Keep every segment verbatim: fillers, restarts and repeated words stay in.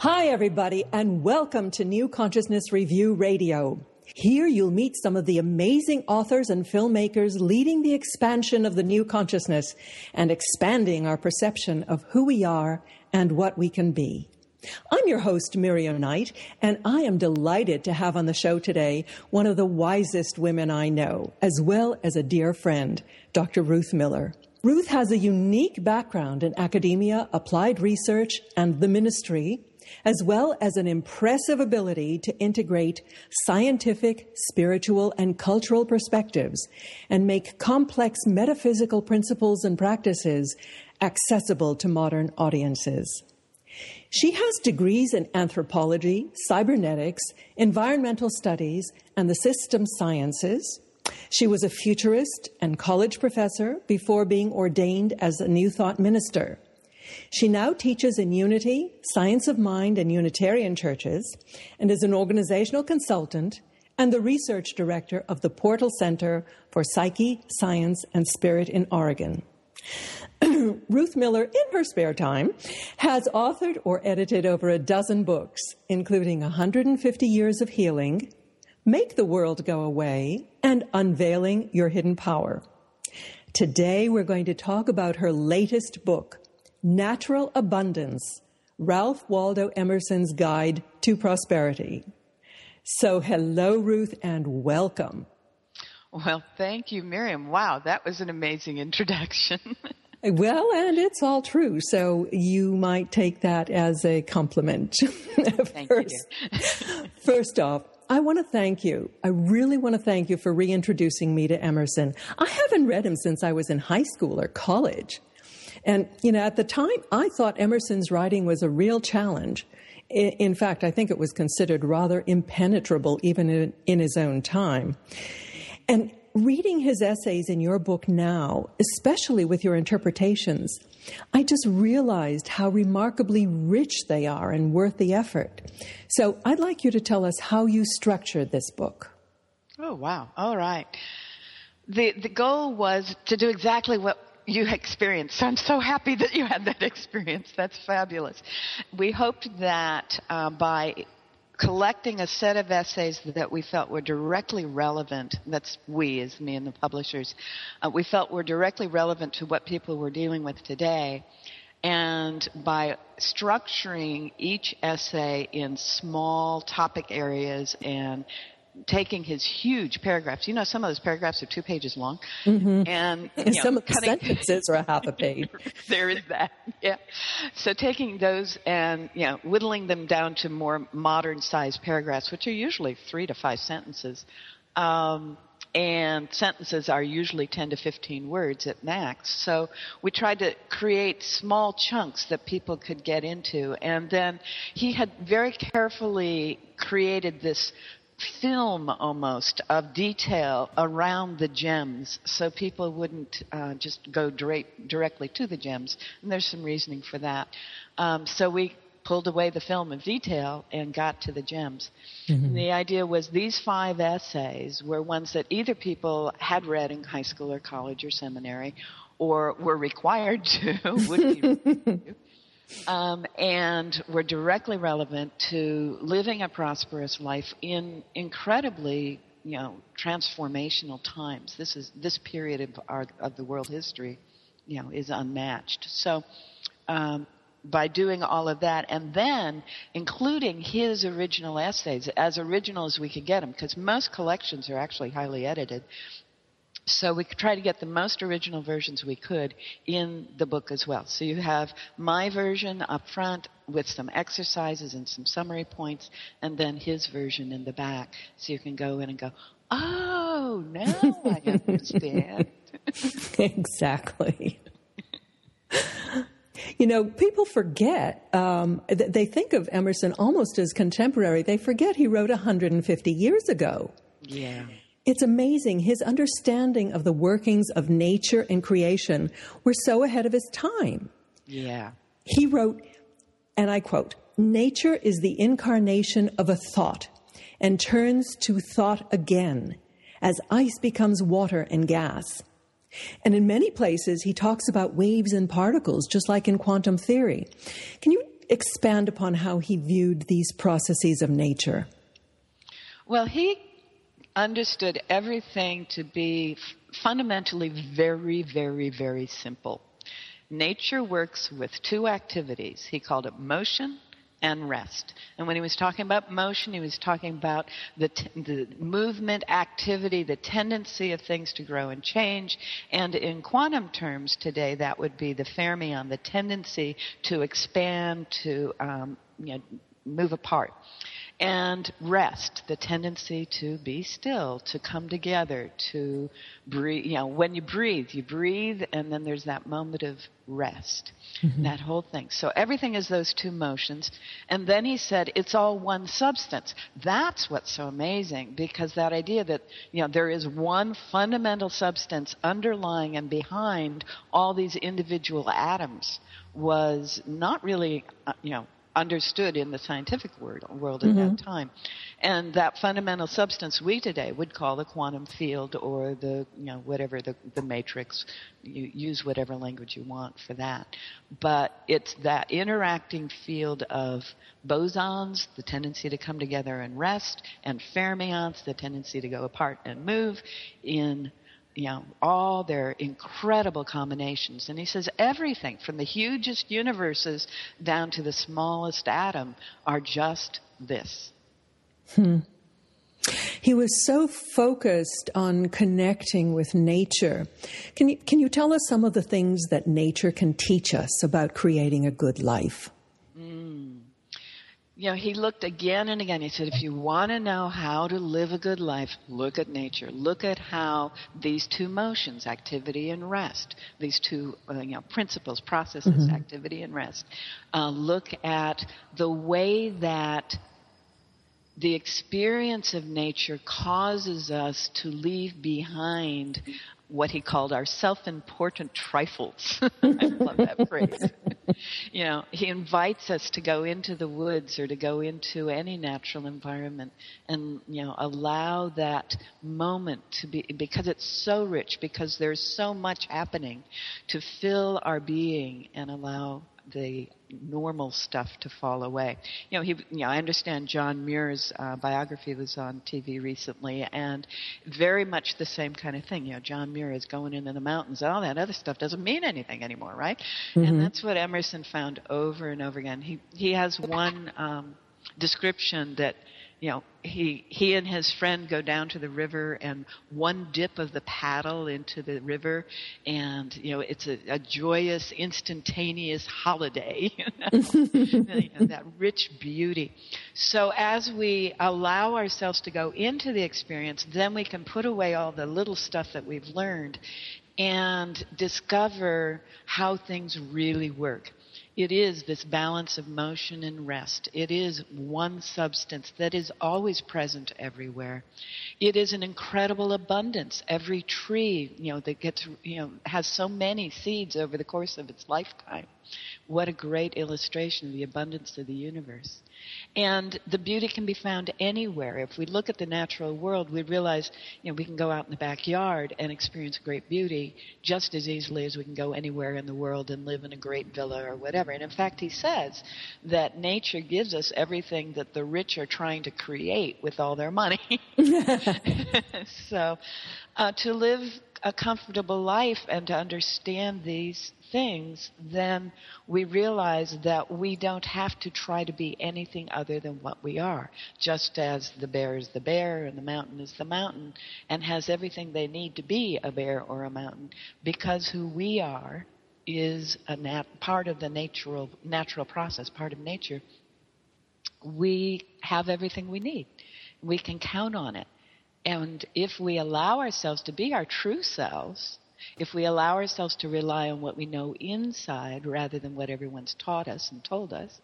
Hi, everybody, and welcome to New Consciousness Review Radio. Here you'll meet some of the amazing authors and filmmakers leading the expansion of the new consciousness and expanding our perception of who we are and what we can be. I'm your host, Miriam Knight, and I am delighted to have on the show today one of the wisest women I know, as well as a dear friend, Doctor Ruth Miller. Ruth has a unique background in academia, applied research, and the ministry, as well as an impressive ability to integrate scientific, spiritual, and cultural perspectives and make complex metaphysical principles and practices accessible to modern audiences. She has degrees in anthropology, cybernetics, environmental studies, and the system sciences. She was a futurist and college professor before being ordained as a New Thought minister. She now teaches in Unity, Science of Mind, and Unitarian churches, and is an organizational consultant and the research director of the Portal Center for Psyche, Science, and Spirit in Oregon. Ruth Miller, in her spare time, has authored or edited over a dozen books, including one hundred fifty Years of Healing, Make the World Go Away, and Unveiling Your Hidden Power. Today, we're going to talk about her latest book, Natural Abundance, Ralph Waldo Emerson's Guide to Prosperity. So hello, Ruth, and welcome. Well, thank you, Miriam. Wow, that was an amazing introduction. Well, and it's all true, so you might take that as a compliment. Thank first, you. First off, I want to thank you. I really want to thank you for reintroducing me to Emerson. I haven't read him since I was in high school or college. And, you know, at the time, I thought Emerson's writing was a real challenge. In fact, I think it was considered rather impenetrable even in, in his own time. And reading his essays in your book now, especially with your interpretations, I just realized how remarkably rich they are and worth the effort. So I'd like you to tell us how you structured this book. Oh, wow. All right. The, the goal was to do exactly what you experienced. So I'm so happy that you had that experience. That's fabulous. We hoped that uh, by collecting a set of essays that we felt were directly relevant, that's we as me and the publishers, uh, we felt were directly relevant to what people were dealing with today. And by structuring each essay in small topic areas and taking his huge paragraphs, you know, some of those paragraphs are two pages long, mm-hmm. and you know, some of the cutting sentences are a half a page. There is that, yeah. So taking those and you know, whittling them down to more modern-sized paragraphs, which are usually three to five sentences, um, and sentences are usually ten to fifteen words at max. So we tried to create small chunks that people could get into, and then he had very carefully created this film almost of detail around the gems so people wouldn't uh, just go dra- directly to the gems. And there's some reasoning for that. Um, so we pulled away the film of detail and got to the gems. Mm-hmm. And the idea was these five essays were ones that either people had read in high school or college or seminary or were required to, would be required to. Um, and were directly relevant to living a prosperous life in incredibly, you know, transformational times. This is this period of our of the world history, you know, is unmatched. So, um, by doing all of that, and then including his original essays, as original as we could get them, because most collections are actually highly edited. So we could try to get the most original versions we could in the book as well. So you have my version up front with some exercises and some summary points, and then his version in the back. So you can go in and go, oh, now I understand. Exactly. You know, people forget, um, th- they think of Emerson almost as contemporary. They forget he wrote one hundred fifty years ago. Yeah. It's amazing. His understanding of the workings of nature and creation were so ahead of his time. Yeah. He wrote, and I quote, "Nature is the incarnation of a thought and turns to thought again as ice becomes water and gas." And in many places, he talks about waves and particles, just like in quantum theory. Can you expand upon how he viewed these processes of nature? Well, he understood everything to be fundamentally very, very, very simple. Nature works with two activities. He called it motion and rest. And when he was talking about motion, he was talking about the, t- the movement, activity, the tendency of things to grow and change. And in quantum terms today, that would be the fermion, the tendency to expand, to um, you know, move apart. And rest, the tendency to be still, to come together, to breathe. You know, when you breathe, you breathe, and then there's that moment of rest, mm-hmm. that whole thing. So everything is those two motions. And then he said, it's all one substance. That's what's so amazing, because that idea that, you know, there is one fundamental substance underlying and behind all these individual atoms was not really, you know, understood in the scientific world, world at mm-hmm. that time. And that fundamental substance we today would call the quantum field or the, you know, whatever, the, the matrix. You use whatever language you want for that. But it's that interacting field of bosons, the tendency to come together and rest, and fermions, the tendency to go apart and move, in you know, all their incredible combinations. And he says everything from the hugest universes down to the smallest atom are just this. Hmm. He was so focused on connecting with nature. Can you, can you tell us some of the things that nature can teach us about creating a good life? Mm. You know, he looked again and again. He said, if you want to know how to live a good life, look at nature. Look at how these two motions, activity and rest, these two uh, you know, principles, processes, mm-hmm. activity and rest, uh, look at the way that the experience of nature causes us to leave behind what he called our self-important trifles. I love that phrase. You know, he invites us to go into the woods or to go into any natural environment and, you know, allow that moment to be, because it's so rich, because there's so much happening, to fill our being and allow the normal stuff to fall away. You know, he, you know, I understand John Muir's uh, biography was on T V recently, and very much the same kind of thing. You know, John Muir is going into the mountains. All that other stuff doesn't mean anything anymore, right? Mm-hmm. And that's what Emerson found over and over again. He he has one um, description that, you know, he he and his friend go down to the river, and one dip of the paddle into the river, and, you know, it's a, a joyous, instantaneous holiday, you know? You know, that rich beauty. So as we allow ourselves to go into the experience, then we can put away all the little stuff that we've learned and discover how things really work. It is this balance of motion and rest. It is one substance that is always present everywhere. It is an incredible abundance. Every tree, you know, that gets, you know, has so many seeds over the course of its lifetime. What a great illustration of the abundance of the universe. And the beauty can be found anywhere. If we look at the natural world, we realize, you know, we can go out in the backyard and experience great beauty just as easily as we can go anywhere in the world and live in a great villa or whatever. And in fact, he says that nature gives us everything that the rich are trying to create with all their money. So uh, to live a comfortable life and to understand these things, then we realize that we don't have to try to be anything other than what we are, just as the bear is the bear and the mountain is the mountain and has everything they need to be a bear or a mountain, because who we are is a nat- part of the natural natural process, part of nature. We have everything we need. We can count on it. And if we allow ourselves to be our true selves, if we allow ourselves to rely on what we know inside rather than what everyone's taught us and told us,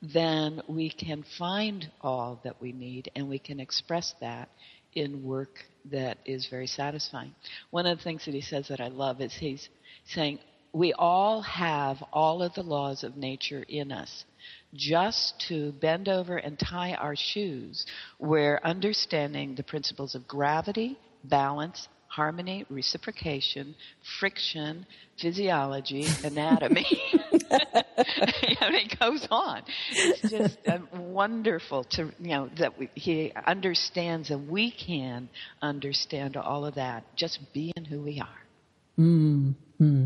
then we can find all that we need, and we can express that in work that is very satisfying. One of the things that he says that I love is he's saying, we all have all of the laws of nature in us. Just to bend over and tie our shoes, we're understanding the principles of gravity, balance, harmony, reciprocation, friction, physiology, anatomy. And it goes on. It's just uh, wonderful to, you know, that we, he understands and we can understand all of that, just being who we are. Mm. Hmm.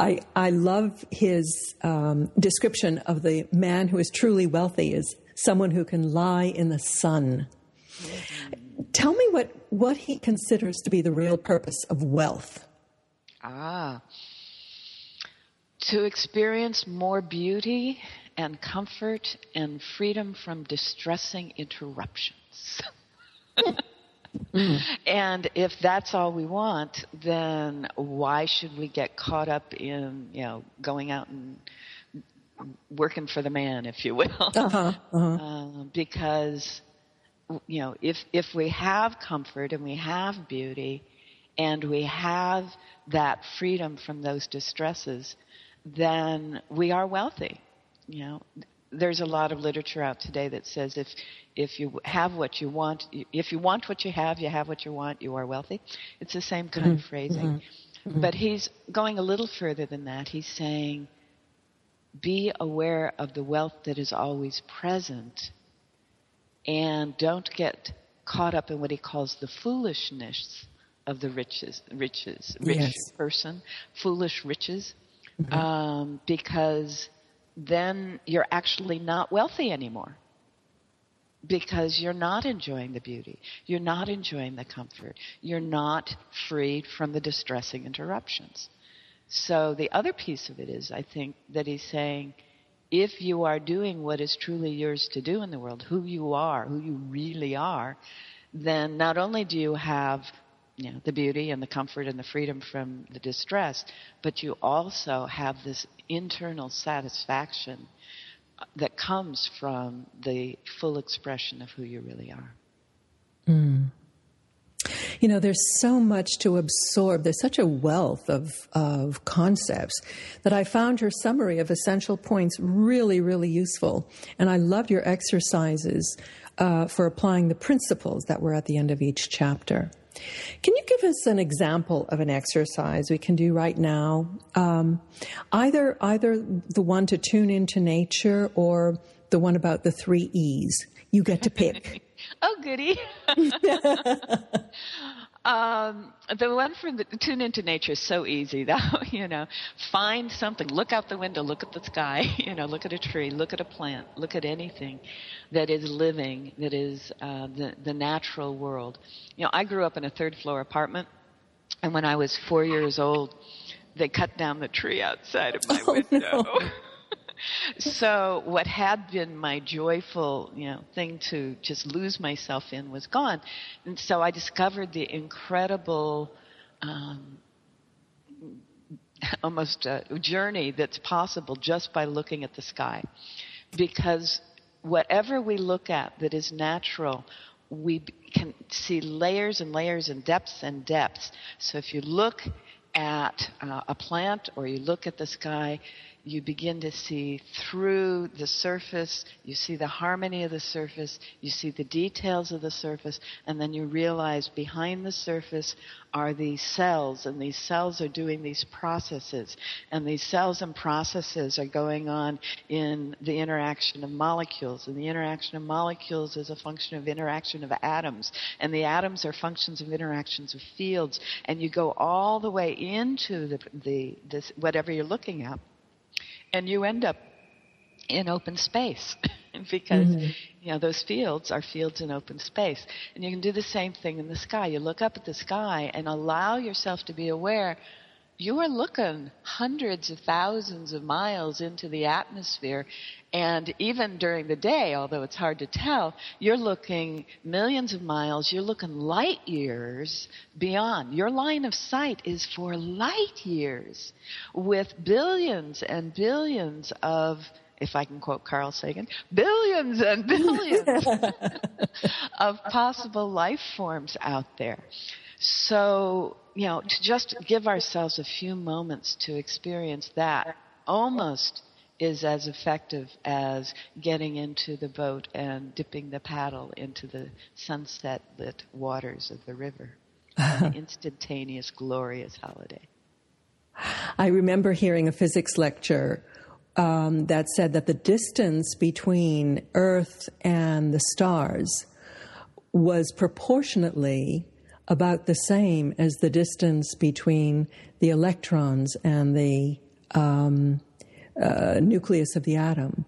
I I love his um, description of the man who is truly wealthy is someone who can lie in the sun. Mm-hmm. Tell me what, what he considers to be the real purpose of wealth. Ah, to experience more beauty and comfort and freedom from distressing interruptions. Mm. And if that's all we want, then why should we get caught up in, you know, going out and working for the man, if you will? Uh-huh. Uh-huh. Uh, because, you know, if if we have comfort and we have beauty and we have that freedom from those distresses, then we are wealthy, you know. There's a lot of literature out today that says if if you have what you want, if you want what you have, you have what you want, you are wealthy. It's the same kind mm-hmm. of phrasing. Mm-hmm. But he's going a little further than that. He's saying, be aware of the wealth that is always present and don't get caught up in what he calls the foolishness of the riches, riches, rich yes. person, foolish riches, mm-hmm. um, because then you're actually not wealthy anymore because you're not enjoying the beauty. You're not enjoying the comfort. You're not freed from the distressing interruptions. So the other piece of it is, I think, that he's saying, if you are doing what is truly yours to do in the world, who you are, who you really are, then not only do you have, you know, the beauty and the comfort and the freedom from the distress, but you also have this internal satisfaction that comes from the full expression of who you really are. Mm. You know, there's so much to absorb. There's such a wealth of, of concepts that I found your summary of essential points really, really useful. And I love your exercises uh, for applying the principles that were at the end of each chapter. Can you give us an example of an exercise we can do right now? Um, either either the one to tune into nature or the one about the three E's. You get to pick. Oh, goody. um, the one for the tune into nature is so easy, though. You know, find something. Look out the window. Look at the sky. You know, look at a tree. Look at a plant. Look at anything that is living, that is uh, the, the natural world. You know, I grew up in a third-floor apartment, and when I was four years old, they cut down the tree outside of my oh, window. No. So what had been my joyful, you know, thing to just lose myself in was gone. And so I discovered the incredible, um, almost uh, journey that's possible just by looking at the sky. Because whatever we look at that is natural, we can see layers and layers and depths and depths. So if you look at uh, a plant or you look at the sky, you begin to see through the surface, you see the harmony of the surface, you see the details of the surface, and then you realize behind the surface are these cells, and these cells are doing these processes, and these cells and processes are going on in the interaction of molecules, and the interaction of molecules is a function of interaction of atoms, and the atoms are functions of interactions of fields, and you go all the way into the, the this, whatever you're looking at, and you end up in open space because, mm-hmm. you know, those fields are fields in open space. And you can do the same thing in the sky. You look up at the sky and allow yourself to be aware you are looking hundreds of thousands of miles into the atmosphere. And even during the day, although it's hard to tell, you're looking millions of miles, you're looking light years beyond. Your line of sight is for light years with billions and billions of, if I can quote Carl Sagan, billions and billions of possible life forms out there. So, you know, to just give ourselves a few moments to experience that almost is as effective as getting into the boat and dipping the paddle into the sunset-lit waters of the river. An instantaneous, glorious holiday. I remember hearing a physics lecture um, that said that the distance between Earth and the stars was proportionately about the same as the distance between the electrons and the um, uh, nucleus of the atom.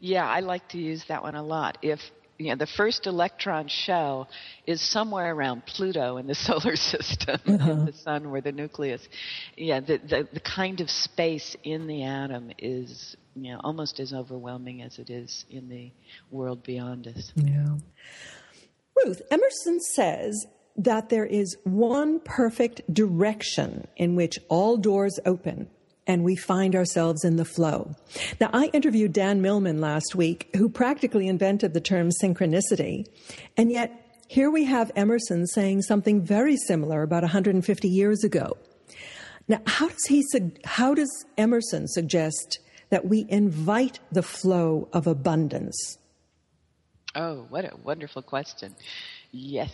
Yeah, I like to use that one a lot. If you know, the first electron shell is somewhere around Pluto in the solar system, uh-huh. the sun where the nucleus. Yeah, the, the the kind of space in the atom is you know almost as overwhelming as it is in the world beyond us. Yeah. Ruth, Emerson says that there is one perfect direction in which all doors open, and we find ourselves in the flow. Now, I interviewed Dan Millman last week, who practically invented the term synchronicity, and yet here we have Emerson saying something very similar about one hundred fifty years ago. Now, how does he, how does Emerson suggest that we invite the flow of abundance? Oh, what a wonderful question. Yes.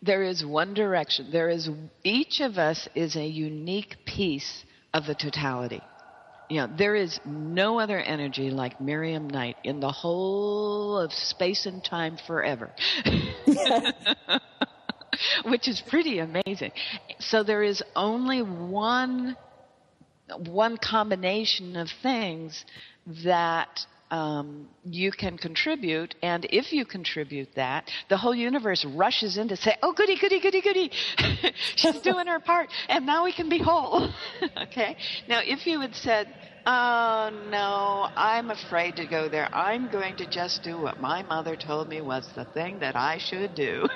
There is one direction. There is, each of us is a unique piece of the totality. You know, there is no other energy like Miriam Knight in the whole of space and time forever. Yes. Which is pretty amazing. So there is only one, one combination of things that Um, you can contribute, and if you contribute that, the whole universe rushes in to say, oh, goody, goody, goody, goody. She's doing her part, and now we can be whole. Okay? Now, if you had said, oh, no, I'm afraid to go there. I'm going to just do what my mother told me was the thing that I should do.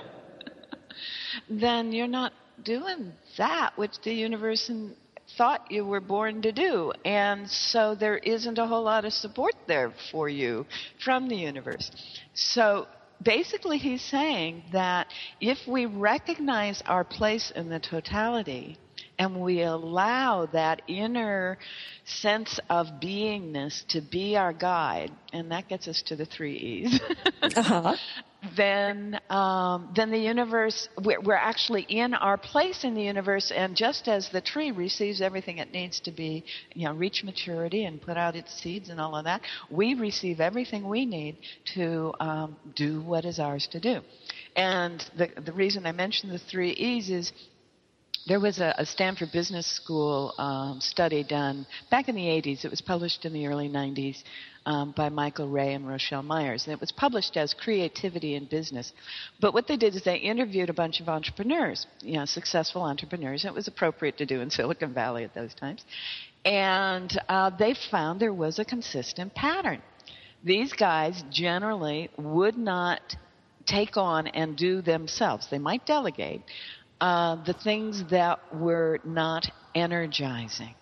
Then you're not doing that, which the universe and thought you were born to do, and so there isn't a whole lot of support there for you from the universe. So basically he's saying that if we recognize our place in the totality and we allow that inner sense of beingness to be our guide, and that gets us to the three E's, uh-huh. Then, um, then the universe, we're, we're actually in our place in the universe, and just as the tree receives everything it needs to be, you know, reach maturity and put out its seeds and all of that, we receive everything we need to um, do what is ours to do. And the, the reason I mentioned the three E's is there was a, a Stanford Business School um, study done back in the eighties. It was published in the early nineties. Um, by Michael Ray and Rochelle Myers. And it was published as Creativity in Business. But what they did is they interviewed a bunch of entrepreneurs, you know, successful entrepreneurs. It was appropriate to do in Silicon Valley at those times. And uh, they found there was a consistent pattern. These guys generally would not take on and do themselves. They might delegate uh, the things that were not energizing.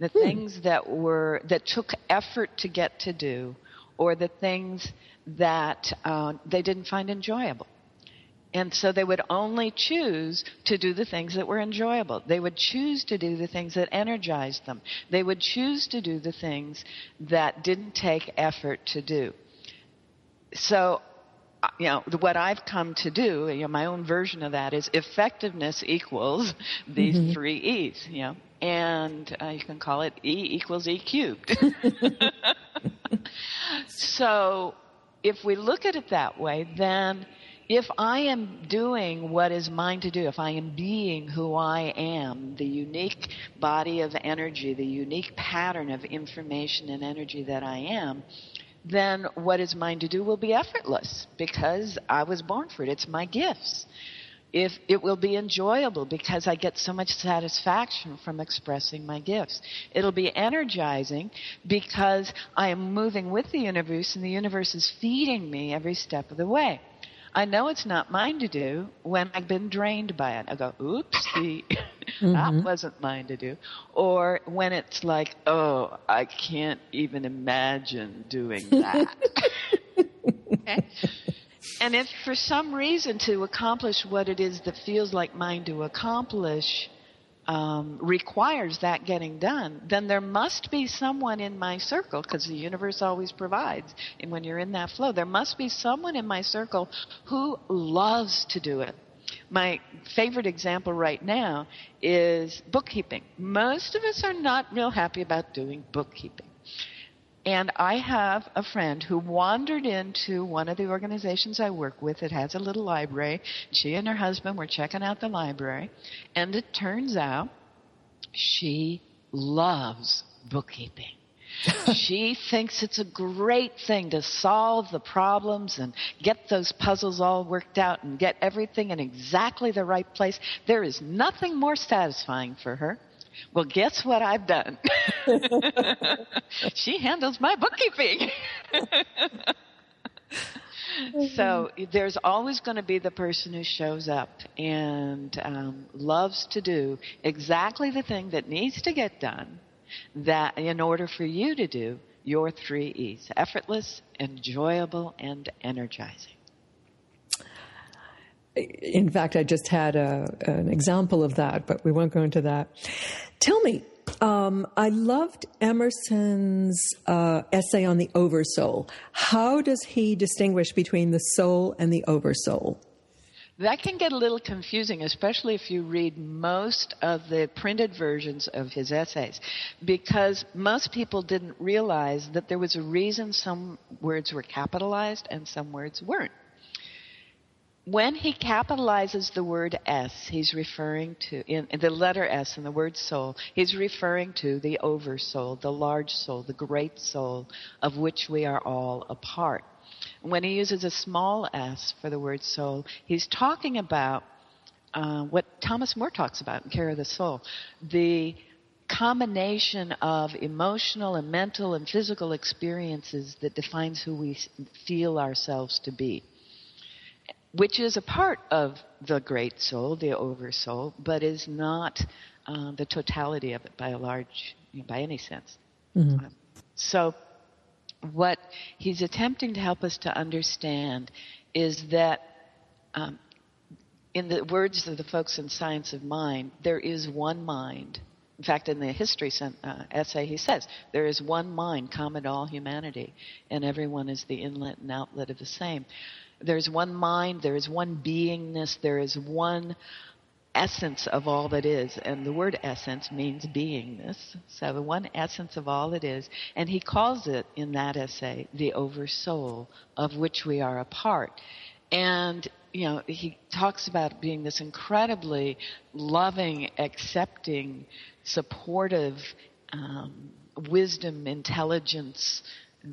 The things that were that took effort to get to do, or the things that uh, they didn't find enjoyable. And so they would only choose to do the things that were enjoyable. They would choose to do the things that energized them. They would choose to do the things that didn't take effort to do. So, you know, what I've come to do, you know, my own version of that is effectiveness equals these mm-hmm. three E's, you know. And uh, you can call it E equals E cubed. So if we look at it that way, then if I am doing what is mine to do, if I am being who I am, the unique body of energy, the unique pattern of information and energy that I am, then what is mine to do will be effortless because I was born for it. It's my gifts. If it will be enjoyable because I get so much satisfaction from expressing my gifts. It'll be energizing because I am moving with the universe and the universe is feeding me every step of the way. I know it's not mine to do when I've been drained by it. I go, oopsie, mm-hmm. that wasn't mine to do. Or when it's like, oh, I can't even imagine doing that. Okay? And if for some reason to accomplish what it is that feels like mine to accomplish um, requires that getting done, then there must be someone in my circle, because the universe always provides. And when you're in that flow, there must be someone in my circle who loves to do it. My favorite example right now is bookkeeping. Most of us are not real happy about doing bookkeeping. And I have a friend who wandered into one of the organizations I work with that has a little library. She and her husband were checking out the library. And it turns out she loves bookkeeping. She thinks it's a great thing to solve the problems and get those puzzles all worked out and get everything in exactly the right place. There is nothing more satisfying for her. Well, guess what I've done? She handles my bookkeeping. So there's always going to be the person who shows up and um, loves to do exactly the thing that needs to get done, that in order for you to do your three E's: effortless, enjoyable, and energizing. In fact, I just had a, an example of that, but we won't go into that. Tell me, um, I loved Emerson's uh, essay on the oversoul. How does he distinguish between the soul and the oversoul? That can get a little confusing, especially if you read most of the printed versions of his essays, because most people didn't realize that there was a reason some words were capitalized and some words weren't. When he capitalizes the word S, he's referring to, in the letter S and the word soul, he's referring to the oversoul, the large soul, the great soul of which we are all a part. When he uses a small S for the word soul, he's talking about uh, what Thomas More talks about in Care of the Soul, the combination of emotional and mental and physical experiences that defines who we feel ourselves to be, which is a part of the great soul, the oversoul, but is not uh, the totality of it by a large, you know, by any sense. Mm-hmm. Um, so what he's attempting to help us to understand is that um, in the words of the folks in Science of Mind, there is one mind. In fact, in the history uh, essay, he says, there is one mind common to all humanity, and everyone is the inlet and outlet of the same. There's one mind, there is one beingness, there is one essence of all that is. And the word essence means beingness. So the one essence of all that is. And he calls it, in that essay, the oversoul, of which we are a part. And, you know, he talks about being this incredibly loving, accepting, supportive, um, wisdom, intelligence,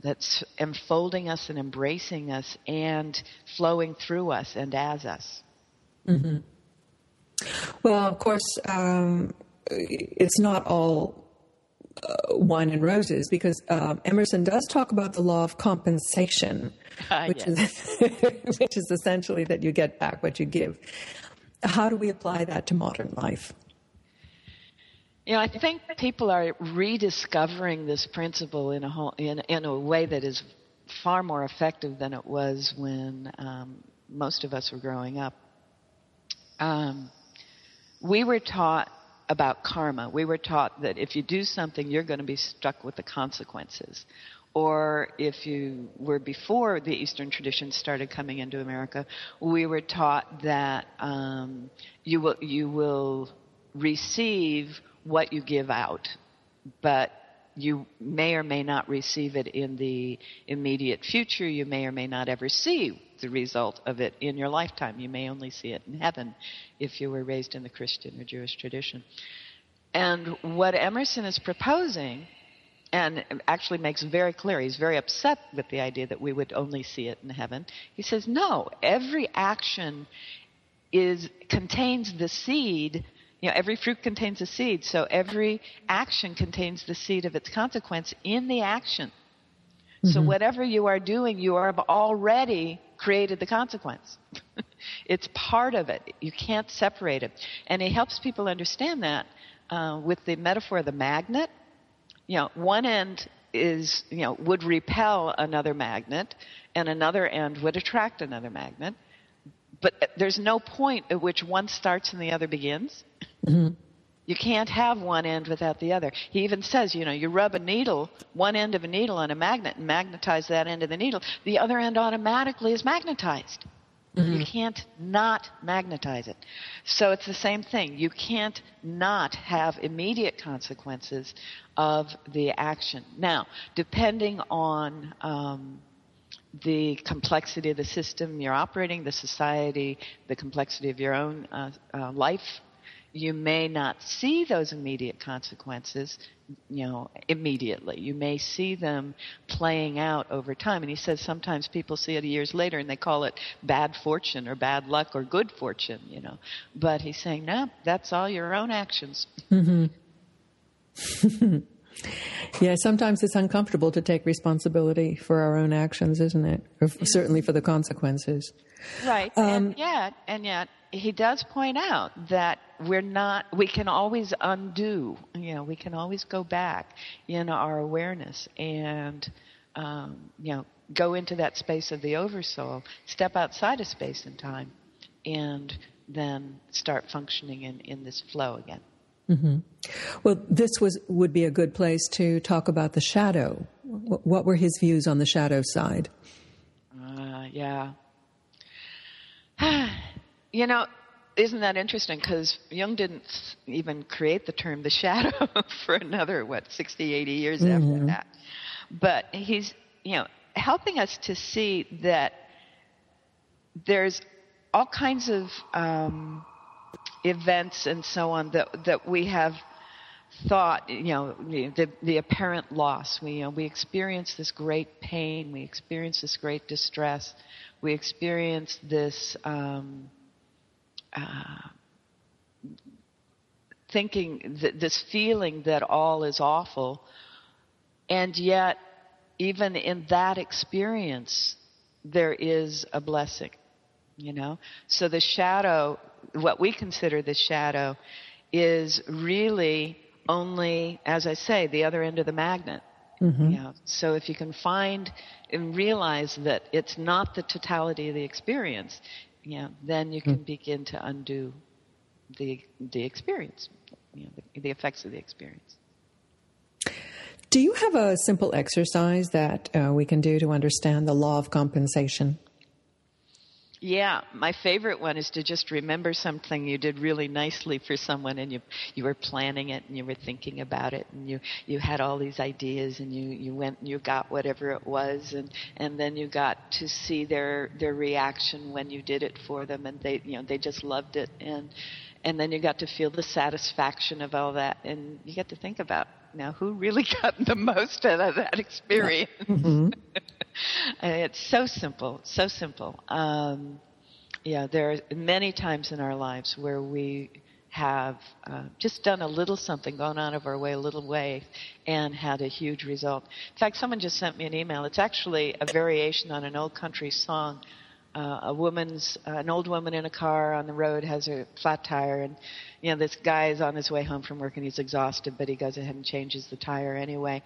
that's enfolding us and embracing us and flowing through us and as us. Mm-hmm. Well, of course, um, it's not all uh, wine and roses, because uh, Emerson does talk about the law of compensation, uh, which, yes. is, which is essentially that you get back what you give. How do we apply that to modern life? You know, I think people are rediscovering this principle in a whole, in, in a way that is far more effective than it was when um, most of us were growing up. Um, we were taught about karma. We were taught that if you do something, you're going to be stuck with the consequences. Or if you were before the Eastern tradition started coming into America, we were taught that um, you will you will receive what you give out, but you may or may not receive it in the immediate future. You may or may not ever see the result of it in your lifetime. You may only see it in heaven if you were raised in the Christian or Jewish tradition. And what Emerson is proposing, and actually makes very clear, he's very upset with the idea that we would only see it in heaven. He says, no, every action is contains the seed. You know, every fruit contains a seed, so every action contains the seed of its consequence in the action. Mm-hmm. So whatever you are doing, you have already created the consequence. It's part of it. You can't separate it. And it helps people understand that uh, with the metaphor of the magnet. You know, one end is, you know, would repel another magnet, and another end would attract another magnet. But there's no point at which one starts and the other begins. Mm-hmm. You can't have one end without the other. He even says, you know, you rub a needle, one end of a needle on a magnet, and magnetize that end of the needle, the other end automatically is magnetized. Mm-hmm. You can't not magnetize it. So it's the same thing. You can't not have immediate consequences of the action. Now, depending on um, the complexity of the system you're operating, the society, the complexity of your own uh, uh, life, you may not see those immediate consequences, you know, immediately. You may see them playing out over time. And he says sometimes people see it years later and they call it bad fortune or bad luck or good fortune, you know. But he's saying, no, that's all your own actions. Mm-hmm. Yeah, sometimes it's uncomfortable to take responsibility for our own actions, isn't it? Or f- certainly for the consequences. Right. Um, and yet, and yet. He does point out that we're not, we can always undo, you know, we can always go back in our awareness and, um, you know, go into that space of the oversoul, step outside of space and time, and then start functioning in, in this flow again. Mm-hmm. Well, this was would be a good place to talk about the shadow. What were his views on the shadow side? Uh, yeah. You know, isn't that interesting? Because Jung didn't even create the term the shadow for another, what, sixty, eighty years mm-hmm. after that. But he's, you know, helping us to see that there's all kinds of um, events and so on that that we have thought, you know, the, the apparent loss. We, you know, we experience this great pain. We experience this great distress. We experience this... Um, Uh, thinking, th- this feeling that all is awful, and yet even in that experience there is a blessing, you know? So the shadow, what we consider the shadow, is really only, as I say, the other end of the magnet. Mm-hmm. You know, so if you can find and realize that it's not the totality of the experience, yeah, then you can begin to undo the the experience, you know, the, the effects of the experience. Do you have a simple exercise that uh, we can do to understand the law of compensation? Yeah, my favorite one is to just remember something you did really nicely for someone, and you you were planning it, and you were thinking about it, and you, you had all these ideas, and you, you went and you got whatever it was, and, and then you got to see their their reaction when you did it for them, and they you know they just loved it, and and then you got to feel the satisfaction of all that, and you got to think about, now who really got the most out of that experience? Mm-hmm. It's so simple, so simple. Um, yeah, there are many times in our lives where we have uh, just done a little something, gone out of our way a little way, and had a huge result. In fact, someone just sent me an email. It's actually a variation on an old country song. Uh, a woman's, uh, an old woman in a car on the road has a flat tire, and you know this guy is on his way home from work and he's exhausted, but he goes ahead and changes the tire anyway.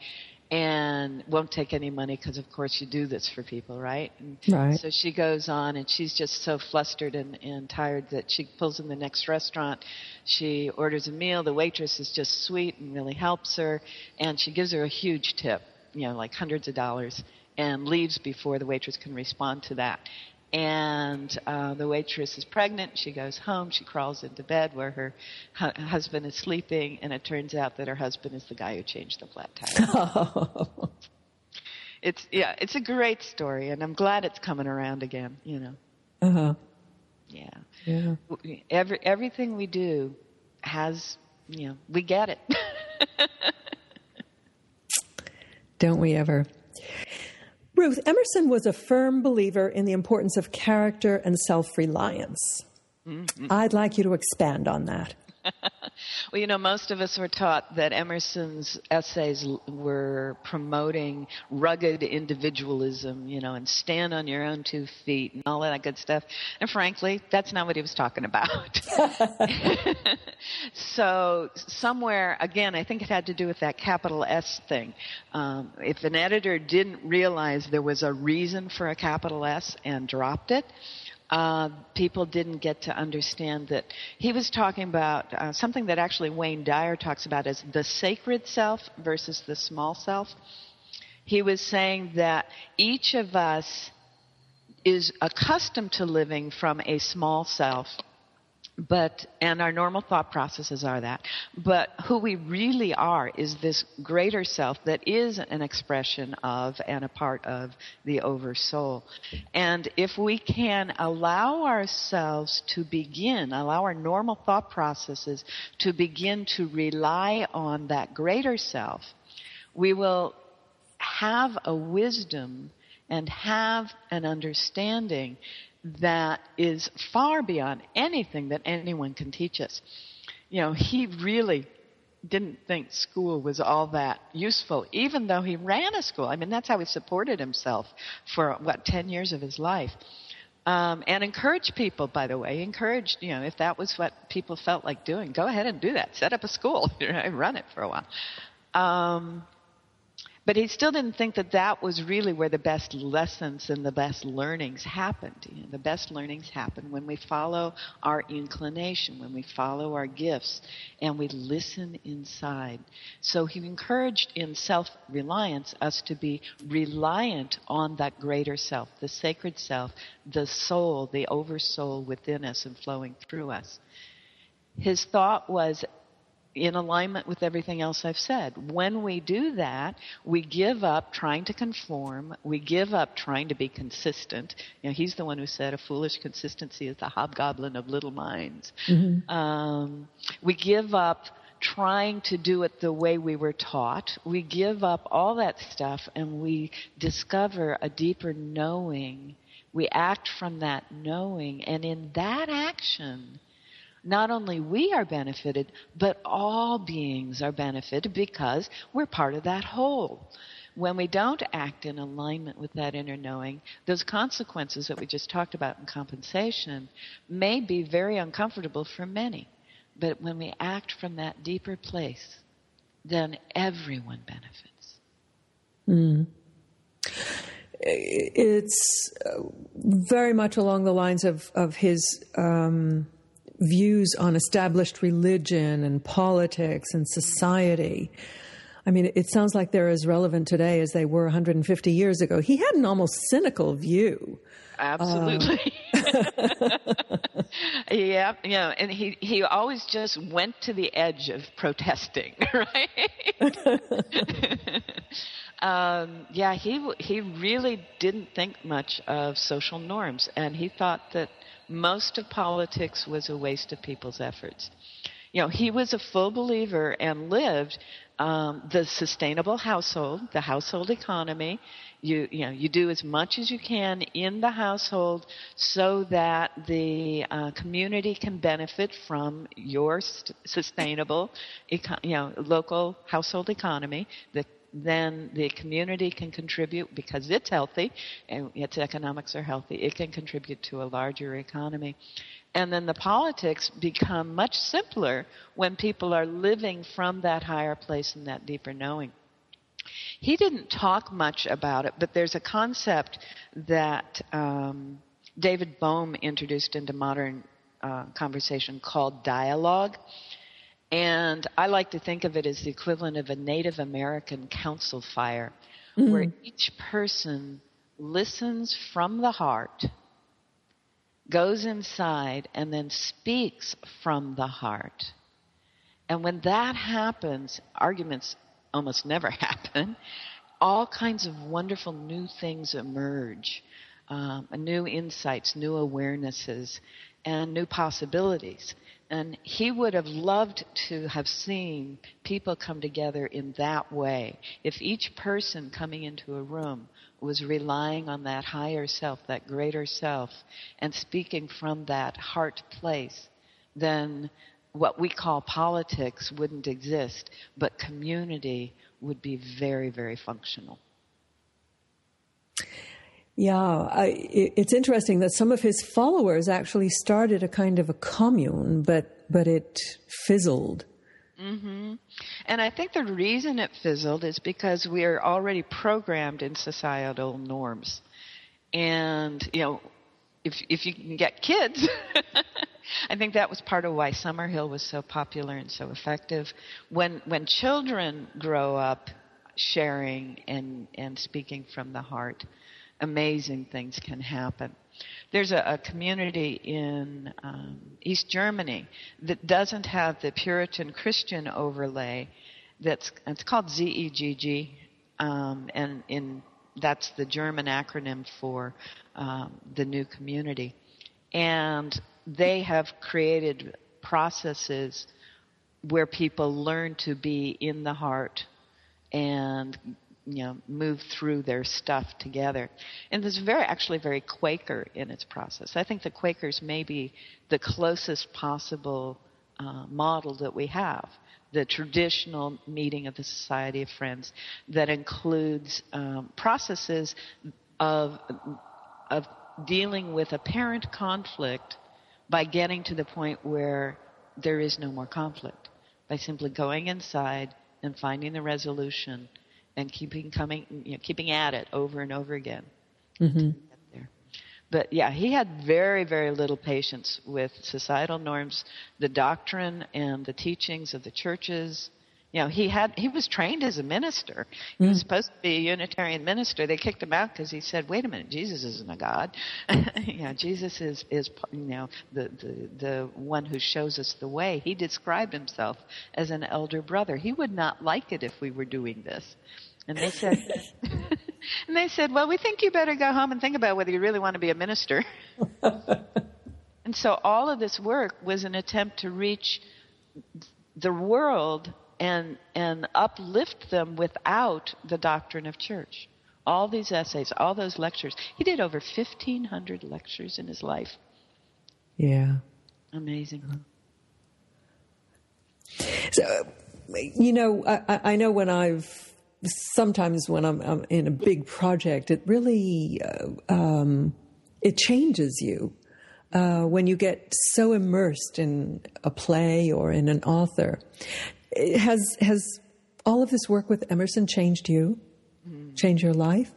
And won't take any money because, of course, you do this for people, right? And right. So she goes on, and she's just so flustered and, and tired that she pulls in the next restaurant. She orders a meal. The waitress is just sweet and really helps her, and she gives her a huge tip, you know, like hundreds of dollars, and leaves before the waitress can respond to that. And uh, the waitress is pregnant. She goes home. She crawls into bed where her hu- husband is sleeping, and it turns out that her husband is the guy who changed the flat tire. Oh. It's yeah, it's a great story, and I'm glad it's coming around again. You know. Uh huh. Yeah. Yeah. Every everything we do has, you know, we get it. Don't we ever? Ruth, Emerson was a firm believer in the importance of character and self-reliance. Mm-hmm. I'd like you to expand on that. Well, you know, most of us were taught that Emerson's essays were promoting rugged individualism, you know, and stand on your own two feet and all that good stuff. And frankly, that's not what he was talking about. So somewhere, again, I think it had to do with that capital S thing. Um, if an editor didn't realize there was a reason for a capital S and dropped it, Uh, people didn't get to understand that he was talking about uh, something that actually Wayne Dyer talks about as the sacred self versus the small self. He was saying that each of us is accustomed to living from a small self, but and our normal thought processes are that, but who we really are is this greater self that is an expression of and a part of the oversoul. And if we can allow ourselves to begin, allow our normal thought processes to begin to rely on that greater self, we will have a wisdom and have an understanding that is far beyond anything that anyone can teach us. You know, he really didn't think school was all that useful, even though he ran a school. I mean, that's how he supported himself for, what, ten years of his life. Um, and encouraged people, by the way. He encouraged, you know, if that was what people felt like doing, go ahead and do that. Set up a school. You know, run it for a while. Um, But he still didn't think that that was really where the best lessons and the best learnings happened. You know, the best learnings happen when we follow our inclination, when we follow our gifts, and we listen inside. So he encouraged in self-reliance us to be reliant on that greater self, the sacred self, the soul, the oversoul within us and flowing through us. His thought was in alignment with everything else I've said. When we do that, we give up trying to conform. We give up trying to be consistent. You know, he's the one who said, "A foolish consistency is the hobgoblin of little minds." Mm-hmm. Um, we give up trying to do it the way we were taught. We give up all that stuff, and we discover a deeper knowing. We act from that knowing, and in that action, not only we are benefited, but all beings are benefited because we're part of that whole. When we don't act in alignment with that inner knowing, those consequences that we just talked about in compensation may be very uncomfortable for many. But when we act from that deeper place, then everyone benefits. Mm. It's very much along the lines of, of his... Um views on established religion and politics and society. I mean, it sounds like they're as relevant today as they were one hundred fifty years ago. He had an almost cynical view. Absolutely. Uh, yeah, yeah, and he, he always just went to the edge of protesting, right? um, yeah, he he really didn't think much of social norms, and he thought that most of politics was a waste of people's efforts. You know, he was a full believer and lived um, the sustainable household, the household economy. You, you know, you do as much as you can in the household so that the uh, community can benefit from your st- sustainable, eco- you know, local household economy. The then the community can contribute because it's healthy and its economics are healthy. It can contribute to a larger economy. And then the politics become much simpler when people are living from that higher place and that deeper knowing. He didn't talk much about it, but there's a concept that um, David Bohm introduced into modern uh, conversation called dialogue. And I like to think of it as the equivalent of a Native American council fire, mm-hmm. where each person listens from the heart, goes inside, and then speaks from the heart. And when that happens, arguments almost never happen. All kinds of wonderful new things emerge, um, new insights, new awarenesses, and new possibilities. And he would have loved to have seen people come together in that way. If each person coming into a room was relying on that higher self, that greater self, and speaking from that heart place, then what we call politics wouldn't exist, but community would be very, very functional. Yeah, I, it's interesting that some of his followers actually started a kind of a commune, but but it fizzled. Mm-hmm. And I think the reason it fizzled is because we are already programmed in societal norms. And, you know, if if you can get kids, I think that was part of why Summerhill was so popular and so effective. When when children grow up sharing and, and speaking from the heart, amazing things can happen. There's a, a community in um, East Germany that doesn't have the Puritan Christian overlay. That's it's called Z E G G, um, and in that's the German acronym for um, the new community. And they have created processes where people learn to be in the heart and, you know, move through their stuff together. And it's very, actually very Quaker in its process. I think the Quakers may be the closest possible uh, model that we have, the traditional meeting of the Society of Friends that includes um, processes of of dealing with apparent conflict by getting to the point where there is no more conflict, by simply going inside and finding the resolution and keeping coming, you know, keeping at it over and over again. Mm-hmm. But yeah, he had very, very little patience with societal norms, the doctrine and the teachings of the churches. You know, he had he was trained as a minister. He mm. was supposed to be a Unitarian minister. They kicked him out because he said, "Wait a minute, Jesus isn't a God. you know, Jesus is is you know the, the the one who shows us the way." He described himself as an elder brother. He would not like it if we were doing this. And they said, and they said, "Well, we think you better go home and think about whether you really want to be a minister." And so all of this work was an attempt to reach the world and and uplift them without the doctrine of church. All these essays, all those lectures. He did over fifteen hundred lectures in his life. Yeah. Amazing. So, you know, I, I know when I've, sometimes when I'm, I'm in a big project, it really, uh, um, it changes you uh, when you get so immersed in a play or in an author. It has, has all of this work with Emerson changed you, mm-hmm. changed your life?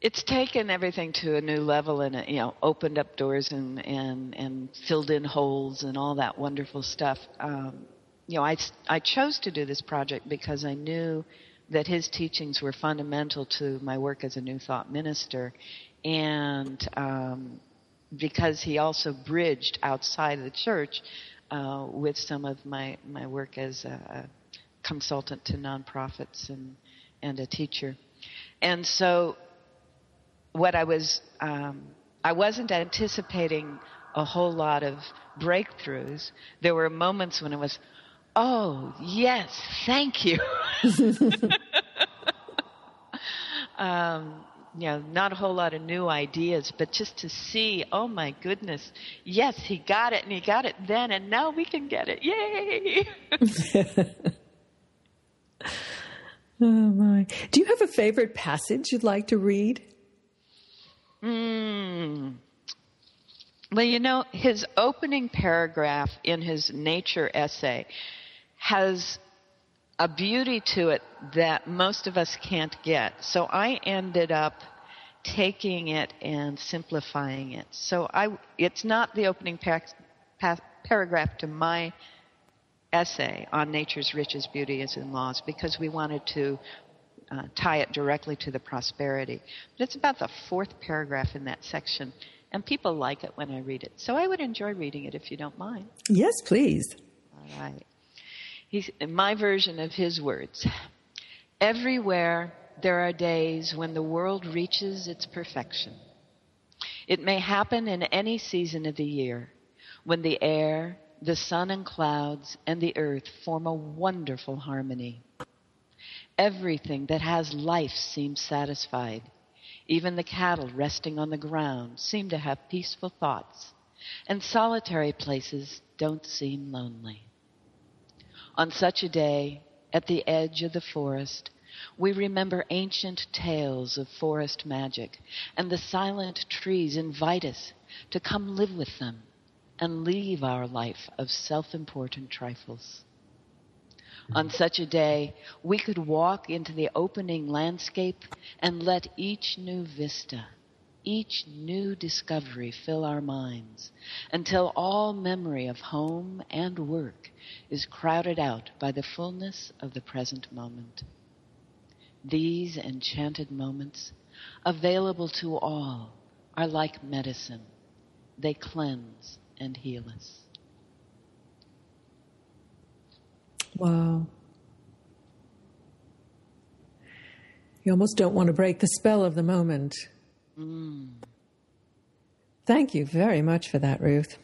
It's taken everything to a new level and, you know, opened up doors and, and, and filled in holes and all that wonderful stuff. Um, you know, I, I chose to do this project because I knew that his teachings were fundamental to my work as a New Thought minister, and um, because he also bridged outside of the church uh, with some of my, my work as a consultant to nonprofits and, and a teacher. And so what I was, um, I wasn't anticipating a whole lot of breakthroughs. There were moments when I was, oh, yes, thank you. um, you know, not a whole lot of new ideas, but just to see, oh, my goodness, yes, he got it, and he got it then, and now we can get it. Yay! Oh, my. Do you have a favorite passage you'd like to read? Mm. Well, you know, his opening paragraph in his Nature essay has a beauty to it that most of us can't get. So I ended up taking it and simplifying it. So I, it's not the opening par- par- paragraph to my essay on nature's riches, beauties, and laws, because we wanted to uh, tie it directly to the prosperity. But it's about the fourth paragraph in that section, and people like it when I read it. So I would enjoy reading it if you don't mind. Yes, please. All right. He's, my version of his words. Everywhere there are days when the world reaches its perfection. It may happen in any season of the year, when the air, the sun and clouds, and the earth form a wonderful harmony. Everything that has life seems satisfied. Even the cattle resting on the ground seem to have peaceful thoughts, and solitary places don't seem lonely. On such a day, at the edge of the forest, we remember ancient tales of forest magic, and the silent trees invite us to come live with them and leave our life of self-important trifles. On such a day, we could walk into the opening landscape and let each new vista, each new discovery fill our minds until all memory of home and work is crowded out by the fullness of the present moment. These enchanted moments available to all, are like medicine. They cleanse and heal us. Wow. You almost don't want to break the spell of the moment. Mm. Thank you very much for that, Ruth.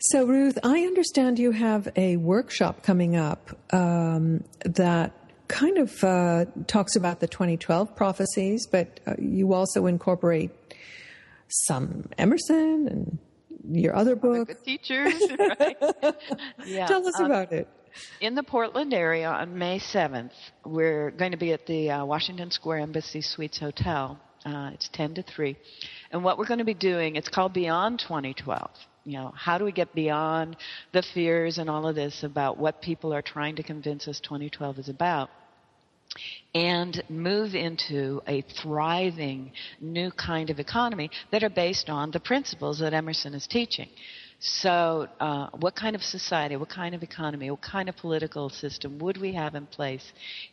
So, Ruth, I understand you have a workshop coming up um, that kind of uh, talks about the twenty twelve prophecies, but uh, you also incorporate some Emerson and your other book. Other good teachers, right? Yeah. Tell us um, about it. In the Portland area on May seventh, we're going to be at the uh, Washington Square Embassy Suites Hotel. Uh, it's ten to three. And what we're going to be doing, it's called Beyond twenty twelve. You know, how do we get beyond the fears and all of this about what people are trying to convince us twenty twelve is about, and move into a thriving new kind of economy that are based on the principles that Emerson is teaching. So uh, what kind of society, what kind of economy, what kind of political system would we have in place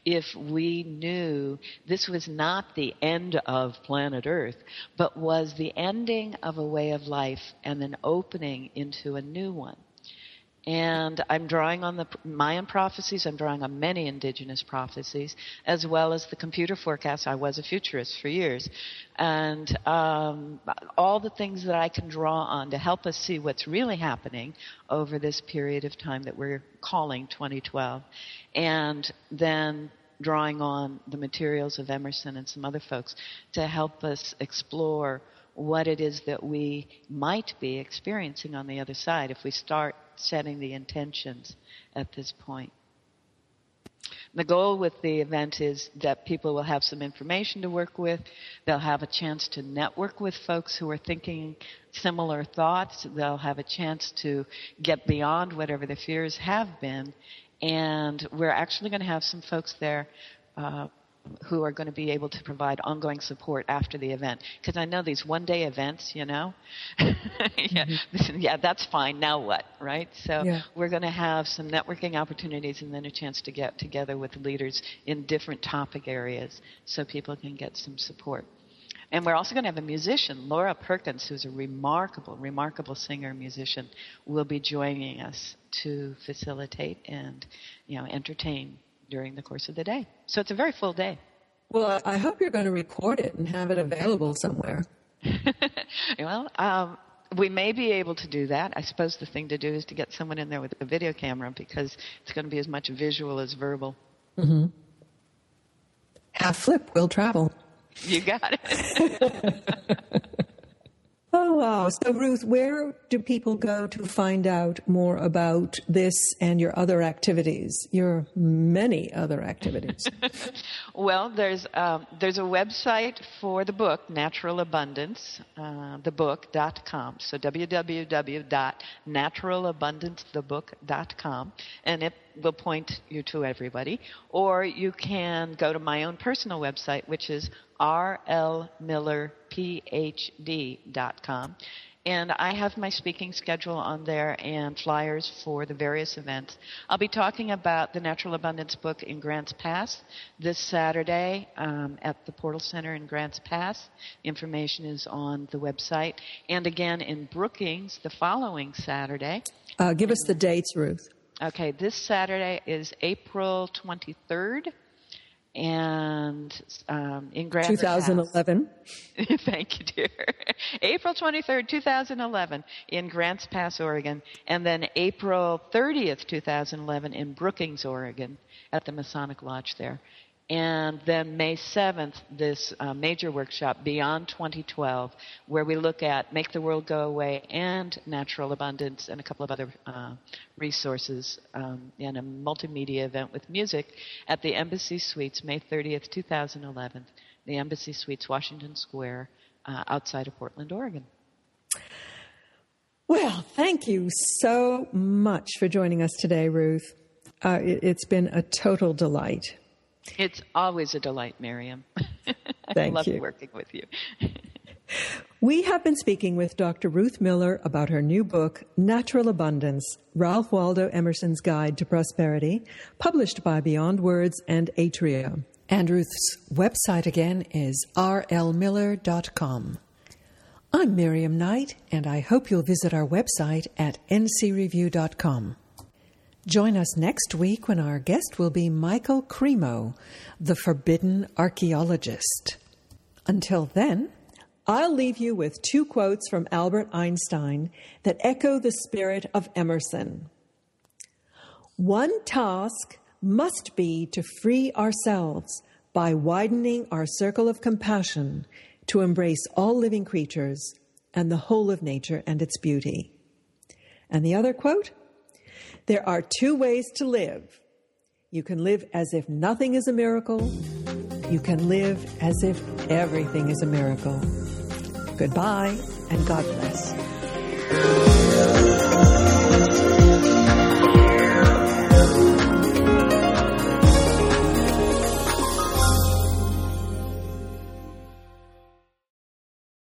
if we knew this was not the end of planet Earth, but was the ending of a way of life and an opening into a new one? And I'm drawing on the Mayan prophecies, I'm drawing on many indigenous prophecies, as well as the computer forecast. I was a futurist for years. And um, all the things that I can draw on to help us see what's really happening over this period of time that we're calling twenty twelve. And then drawing on the materials of Emerson and some other folks to help us explore what it is that we might be experiencing on the other side if we start setting the intentions at this point. The goal with the event is that people will have some information to work with. They'll have a chance to network with folks who are thinking similar thoughts. They'll have a chance to get beyond whatever the fears have been. And we're actually going to have some folks there uh, who are going to be able to provide ongoing support after the event. Because I know these one-day events, you know, yeah, mm-hmm. yeah, that's fine, now what, right? So yeah. We're going to have some networking opportunities and then a chance to get together with leaders in different topic areas so people can get some support. And we're also going to have a musician, Laura Perkins, who's a remarkable, remarkable singer and musician, will be joining us to facilitate and, you know, entertain during the course of the day. So it's a very full day. Well, I hope you're going to record it and have it available somewhere. Well, um, we may be able to do that. I suppose the thing to do is to get someone in there with a video camera because it's going to be as much visual as verbal. Mm-hmm. Half flip will travel. You got it. Oh, wow. So, Ruth, where do people go to find out more about this and your other activities, your many other activities? Well, there's um, there's a website for the book, Natural Abundance, uh, the book dot com. So w w w dot natural abundance the book dot com. And it will point you to everybody. Or you can go to my own personal website, which is r l miller dot com. And I have my speaking schedule on there and flyers for the various events. I'll be talking about the Natural Abundance book in Grants Pass this Saturday um, at the Portal Center in Grants Pass. Information is on the website. And again in Brookings the following Saturday. Uh, give us the dates, Ruth. Okay, this Saturday is April twenty-third. And um, in Grand twenty eleven. Thank you, dear. April twenty-third, twenty eleven in Grants Pass, Oregon. And then April thirtieth, twenty eleven in Brookings, Oregon at the Masonic Lodge there. And then May seventh, this uh, major workshop, Beyond twenty twelve, where we look at Make the World Go Away and Natural Abundance and a couple of other uh, resources um, and a multimedia event with music at the Embassy Suites, May thirtieth, twenty eleven, the Embassy Suites, Washington Square, uh, outside of Portland, Oregon. Well, thank you so much for joining us today, Ruth. Uh, it, it's been a total delight. It's always a delight, Miriam. Thank you. I love working with you. We have been speaking with Doctor Ruth Miller about her new book, Natural Abundance, Ralph Waldo Emerson's Guide to Prosperity, published by Beyond Words and Atria. And Ruth's website again is r l miller dot com. I'm Miriam Knight, and I hope you'll visit our website at n c review dot com. Join us next week when our guest will be Michael Cremo, the forbidden archaeologist. Until then, I'll leave you with two quotes from Albert Einstein that echo the spirit of Emerson. One task must be to free ourselves by widening our circle of compassion to embrace all living creatures and the whole of nature and its beauty. And the other quote, there are two ways to live. You can live as if nothing is a miracle. You can live as if everything is a miracle. Goodbye, and God bless.